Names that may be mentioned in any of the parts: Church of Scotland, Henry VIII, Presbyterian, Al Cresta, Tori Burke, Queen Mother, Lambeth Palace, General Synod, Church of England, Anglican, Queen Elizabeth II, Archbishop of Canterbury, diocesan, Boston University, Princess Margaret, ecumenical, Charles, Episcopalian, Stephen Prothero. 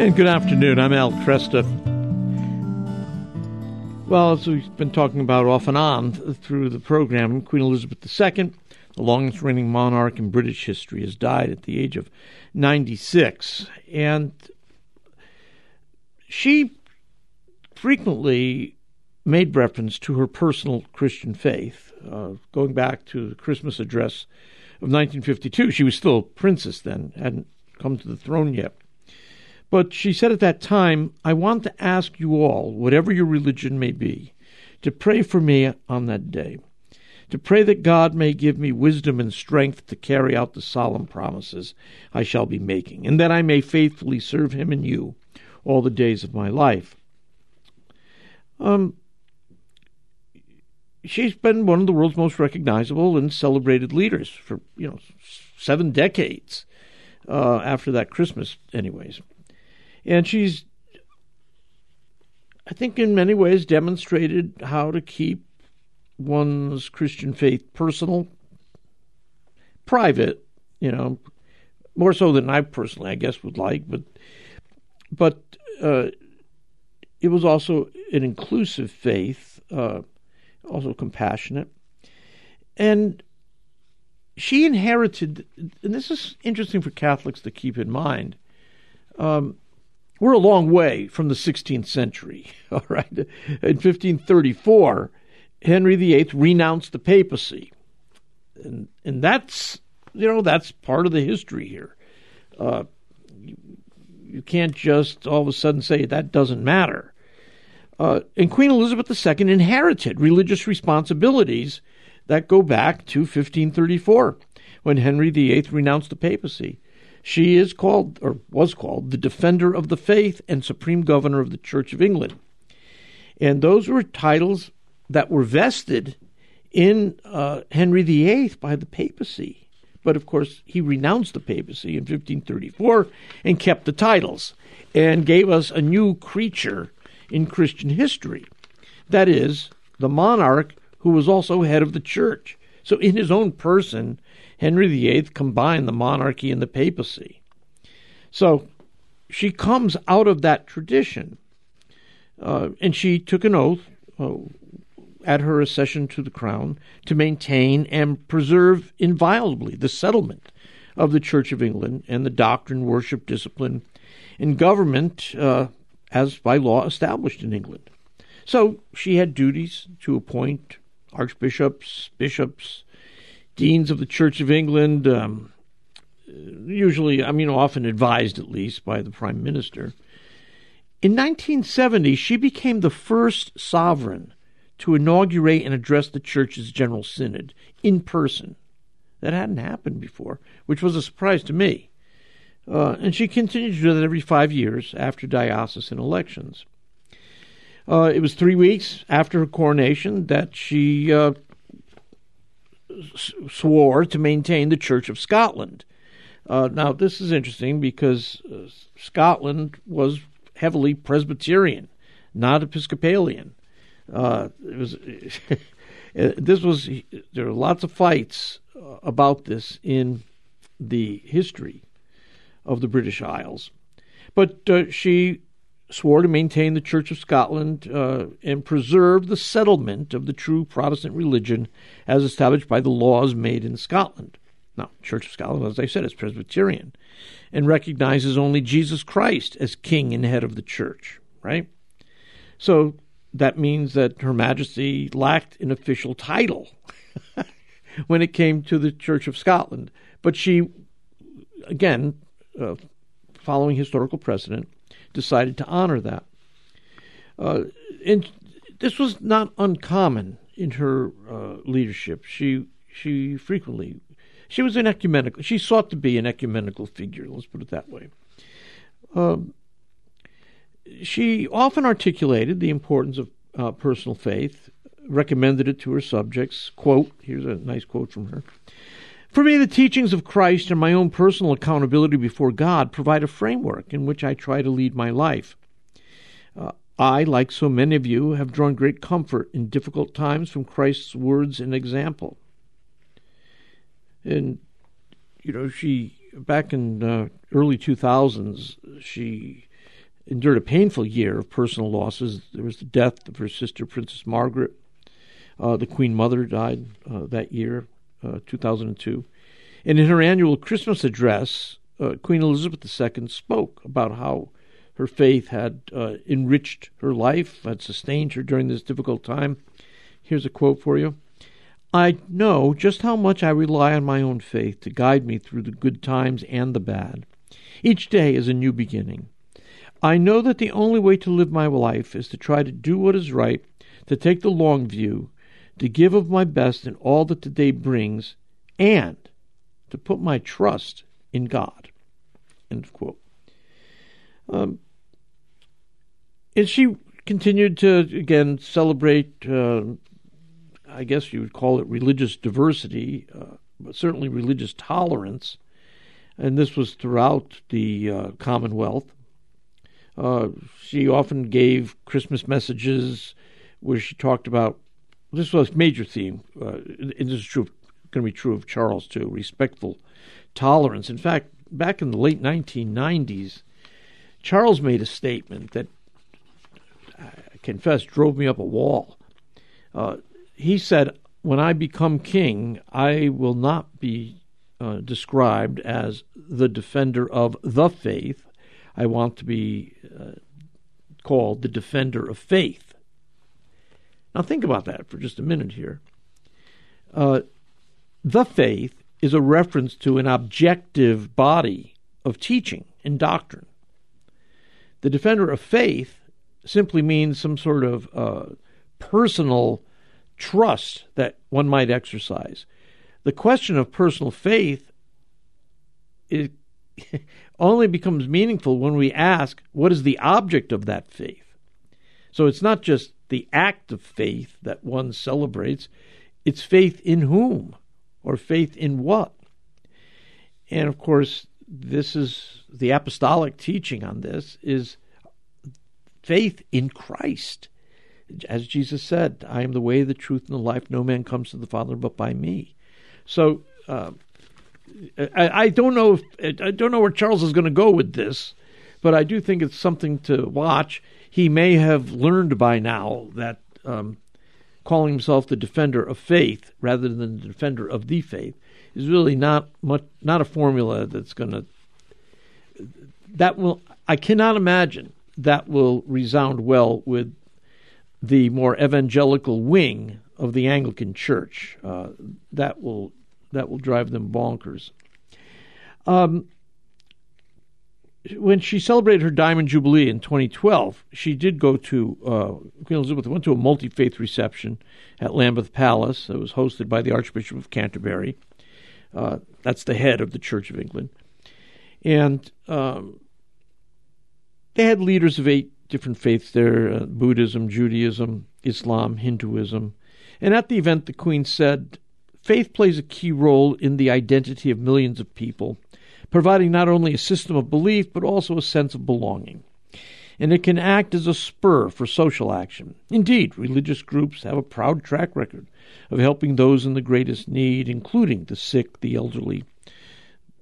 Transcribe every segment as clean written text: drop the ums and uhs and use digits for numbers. And good afternoon, I'm Al Cresta. Well, as we've been talking about off and on through the program, Queen Elizabeth II, the longest reigning monarch in British history, has died at the age of 96. And she frequently made reference to her personal Christian faith. Going back to the Christmas address of 1952, she was still a princess then, hadn't come to the throne yet. But she said at that time, "I want to ask you all, whatever your religion may be, to pray for me on that day, to pray that God may give me wisdom and strength to carry out the solemn promises I shall be making, and that I may faithfully serve him and you all the days of my life." She's been one of the world's most recognizable and celebrated leaders for, 7 decades after that Christmas, anyways. And she's, I think, in many ways demonstrated how to keep one's Christian faith personal, private, more so than I personally, I guess, would like. But it was also an inclusive faith, also compassionate. And she inherited, and this is interesting for Catholics to keep in mind, we're a long way from the 16th century, all right? In 1534, Henry VIII renounced the papacy. And that's, that's part of the history here. You can't just all of a sudden say that doesn't matter. And Queen Elizabeth II inherited religious responsibilities that go back to 1534, when Henry VIII renounced the papacy. She is called, or was called, the Defender of the Faith and Supreme Governor of the Church of England. And those were titles that were vested in Henry VIII by the papacy. But, of course, he renounced the papacy in 1534 and kept the titles and gave us a new creature in Christian history. That is, the monarch who was also head of the church. So in his own person, Henry VIII combined the monarchy and the papacy. So she comes out of that tradition, and she took an oath at her accession to the crown to maintain and preserve inviolably the settlement of the Church of England and the doctrine, worship, discipline, and government as by law established in England. So she had duties to appoint archbishops, bishops, deans of the Church of England, often advised at least by the Prime Minister. In 1970, she became the first sovereign to inaugurate and address the Church's General Synod in person. That hadn't happened before, which was a surprise to me. And she continued to do that every 5 years after diocesan elections. It was 3 weeks after her coronation that she swore to maintain the Church of Scotland. Now, this is interesting because Scotland was heavily Presbyterian, not Episcopalian. There were lots of fights about this in the history of the British Isles. But she swore to maintain the Church of Scotland and preserve the settlement of the true Protestant religion as established by the laws made in Scotland. Now, Church of Scotland, as I said, is Presbyterian and recognizes only Jesus Christ as king and head of the church, right? So that means that Her Majesty lacked an official title when it came to the Church of Scotland. But she, again, following historical precedent, decided to honor that. And this was not uncommon in her leadership. She was an ecumenical, she sought to be an ecumenical figure, let's put it that way. She often articulated the importance of personal faith, recommended it to her subjects. Quote, here's a nice quote from her. "For me, the teachings of Christ and my own personal accountability before God provide a framework in which I try to lead my life. I, like so many of you, have drawn great comfort in difficult times from Christ's words and example." And, she, back in the early 2000s, she endured a painful year of personal losses. There was the death of her sister, Princess Margaret. The Queen Mother died that year, 2002. And in her annual Christmas address, Queen Elizabeth II spoke about how her faith had enriched her life, had sustained her during this difficult time. Here's a quote for you. "I know just how much I rely on my own faith to guide me through the good times and the bad. Each day is a new beginning. I know that the only way to live my life is to try to do what is right, to take the long view, to give of my best in all that today brings, and to put my trust in God." End of quote. And she continued to, again, celebrate, I guess you would call it religious diversity, but certainly religious tolerance. And this was throughout the Commonwealth. She often gave Christmas messages where she talked about, this was a major theme, and this is true, going to be true of Charles too, respectful tolerance. In fact, back in the late 1990s, Charles made a statement that, I confess, drove me up a wall. He said, "When I become king, I will not be described as the defender of the faith. I want to be called the defender of faith." Now think about that for just a minute here. The faith is a reference to an objective body of teaching and doctrine. The defender of faith simply means some sort of personal trust that one might exercise. The question of personal faith is only becomes meaningful when we ask, what is the object of that faith? So it's not just the act of faith that one celebrates, it's faith in whom or faith in what. And of course, this is the apostolic teaching on this is faith in Christ. As Jesus said, "I am the way, the truth, and the life. No man comes to the Father but by me." So I don't know. I don't know where Charles is going to go with this, but I do think it's something to watch. He may have learned by now that calling himself the defender of faith rather than the defender of the faith is really not a formula that's going to. I cannot imagine that will resound well with the more evangelical wing of the Anglican Church. That will drive them bonkers. When she celebrated her Diamond Jubilee in 2012, she did go to, Queen Elizabeth went to a multi-faith reception at Lambeth Palace that was hosted by the Archbishop of Canterbury. That's the head of the Church of England. And they had leaders of 8 different faiths there, Buddhism, Judaism, Islam, Hinduism. And at the event, the Queen said, "Faith plays a key role in the identity of millions of people, providing not only a system of belief, but also a sense of belonging. And it can act as a spur for social action. Indeed, religious groups have a proud track record of helping those in the greatest need, including the sick, the elderly,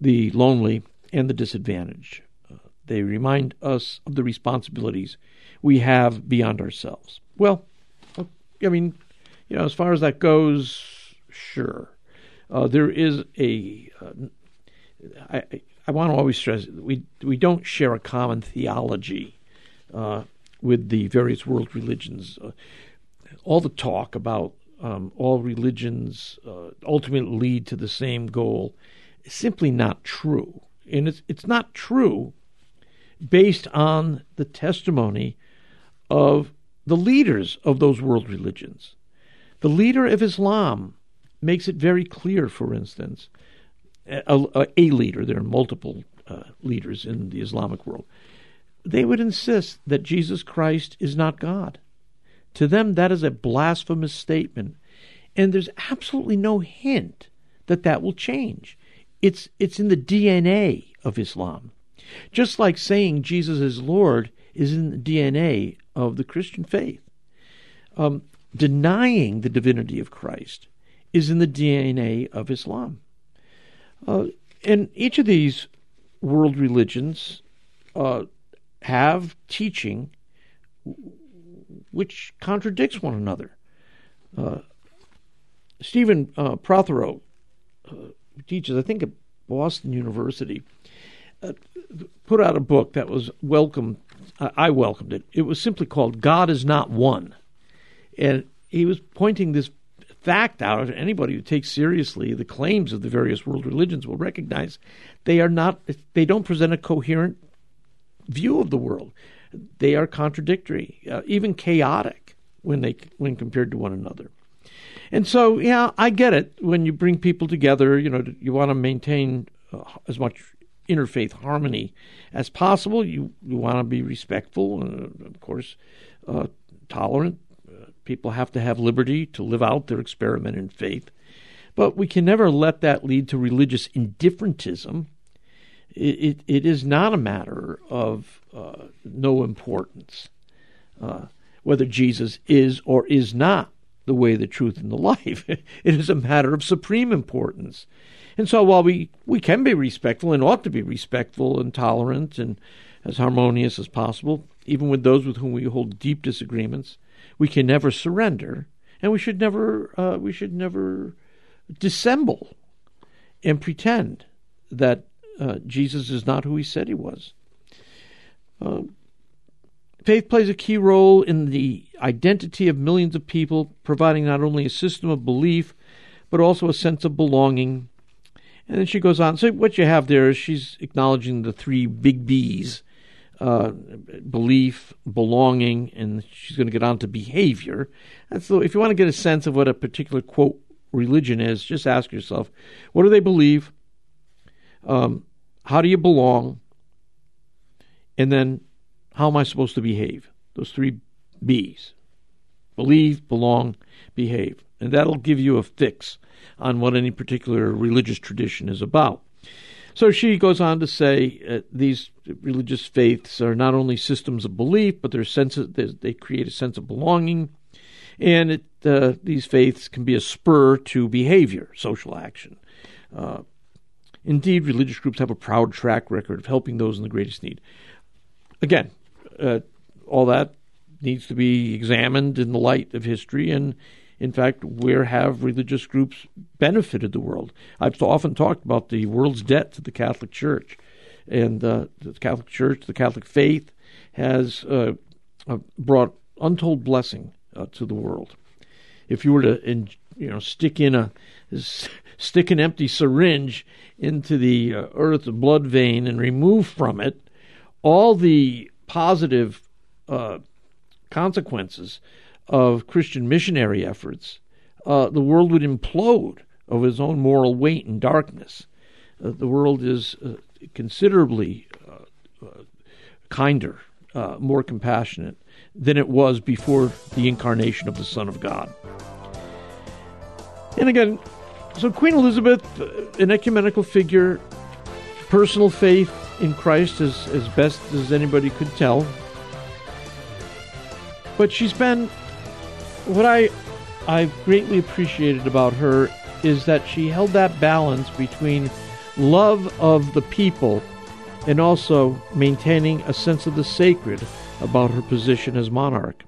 the lonely, and the disadvantaged. They remind us of the responsibilities we have beyond ourselves." Well, I mean, you know, as far as that goes, sure. There is a. I want to always stress that we don't share a common theology with the various world religions. All the talk about all religions ultimately lead to the same goal is simply not true, and it's not true based on the testimony of the leaders of those world religions. The leader of Islam makes it very clear, for instance, a leader, there are multiple leaders in the Islamic world, they would insist that Jesus Christ is not God. To them, that is a blasphemous statement, and there's absolutely no hint that that will change. It's in the DNA of Islam. Just like saying Jesus is Lord is in the DNA of the Christian faith. Denying the divinity of Christ is in the DNA of Islam. And each of these world religions have teaching which contradicts one another. Stephen Prothero teaches, I think, at Boston University, put out a book that was welcomed. I welcomed it. It was simply called God Is Not One. And he was pointing this fact out, and anybody who takes seriously the claims of the various world religions will recognize they are not. They don't present a coherent view of the world. They are contradictory, even chaotic when compared to one another. And so, yeah, I get it. When you bring people together, you know, you want to maintain as much interfaith harmony as possible. You want to be respectful and, of course, tolerant. People have to have liberty to live out their experiment in faith. But we can never let that lead to religious indifferentism. It is not a matter of no importance, whether Jesus is or is not the way, the truth, and the life. It is a matter of supreme importance. And so while we can be respectful and ought to be respectful and tolerant and as harmonious as possible, even with those with whom we hold deep disagreements, we can never surrender, and we should never dissemble and pretend that Jesus is not who he said he was. Faith plays a key role in the identity of millions of people, providing not only a system of belief, but also a sense of belonging. And then she goes on. So what you have there is she's acknowledging the three big B's, belief, belonging, and she's going to get on to behavior. And so if you want to get a sense of what a particular, quote, religion is, just ask yourself, what do they believe? How do you belong? And then, how am I supposed to behave? Those three B's. Believe, belong, behave. And that'll give you a fix on what any particular religious tradition is about. So she goes on to say these religious faiths are not only systems of belief, but they create a sense of belonging. And these faiths can be a spur to behavior, social action. Indeed, religious groups have a proud track record of helping those in the greatest need. Again, all that needs to be examined in the light of history, and in fact, where have religious groups benefited the world? I've often talked about the world's debt to the Catholic Church, and the Catholic Church, the Catholic faith, has brought untold blessing to the world. If you were to, you know, stick an empty syringe into the earth's blood vein and remove from it all the positive consequences of Christian missionary efforts, the world would implode of its own moral weight and darkness. The world is considerably kinder, more compassionate than it was before the incarnation of the Son of God. And again, so Queen Elizabeth, an ecumenical figure, personal faith in Christ as best as anybody could tell. But she's been, what I've greatly appreciated about her is that she held that balance between love of the people and also maintaining a sense of the sacred about her position as monarch.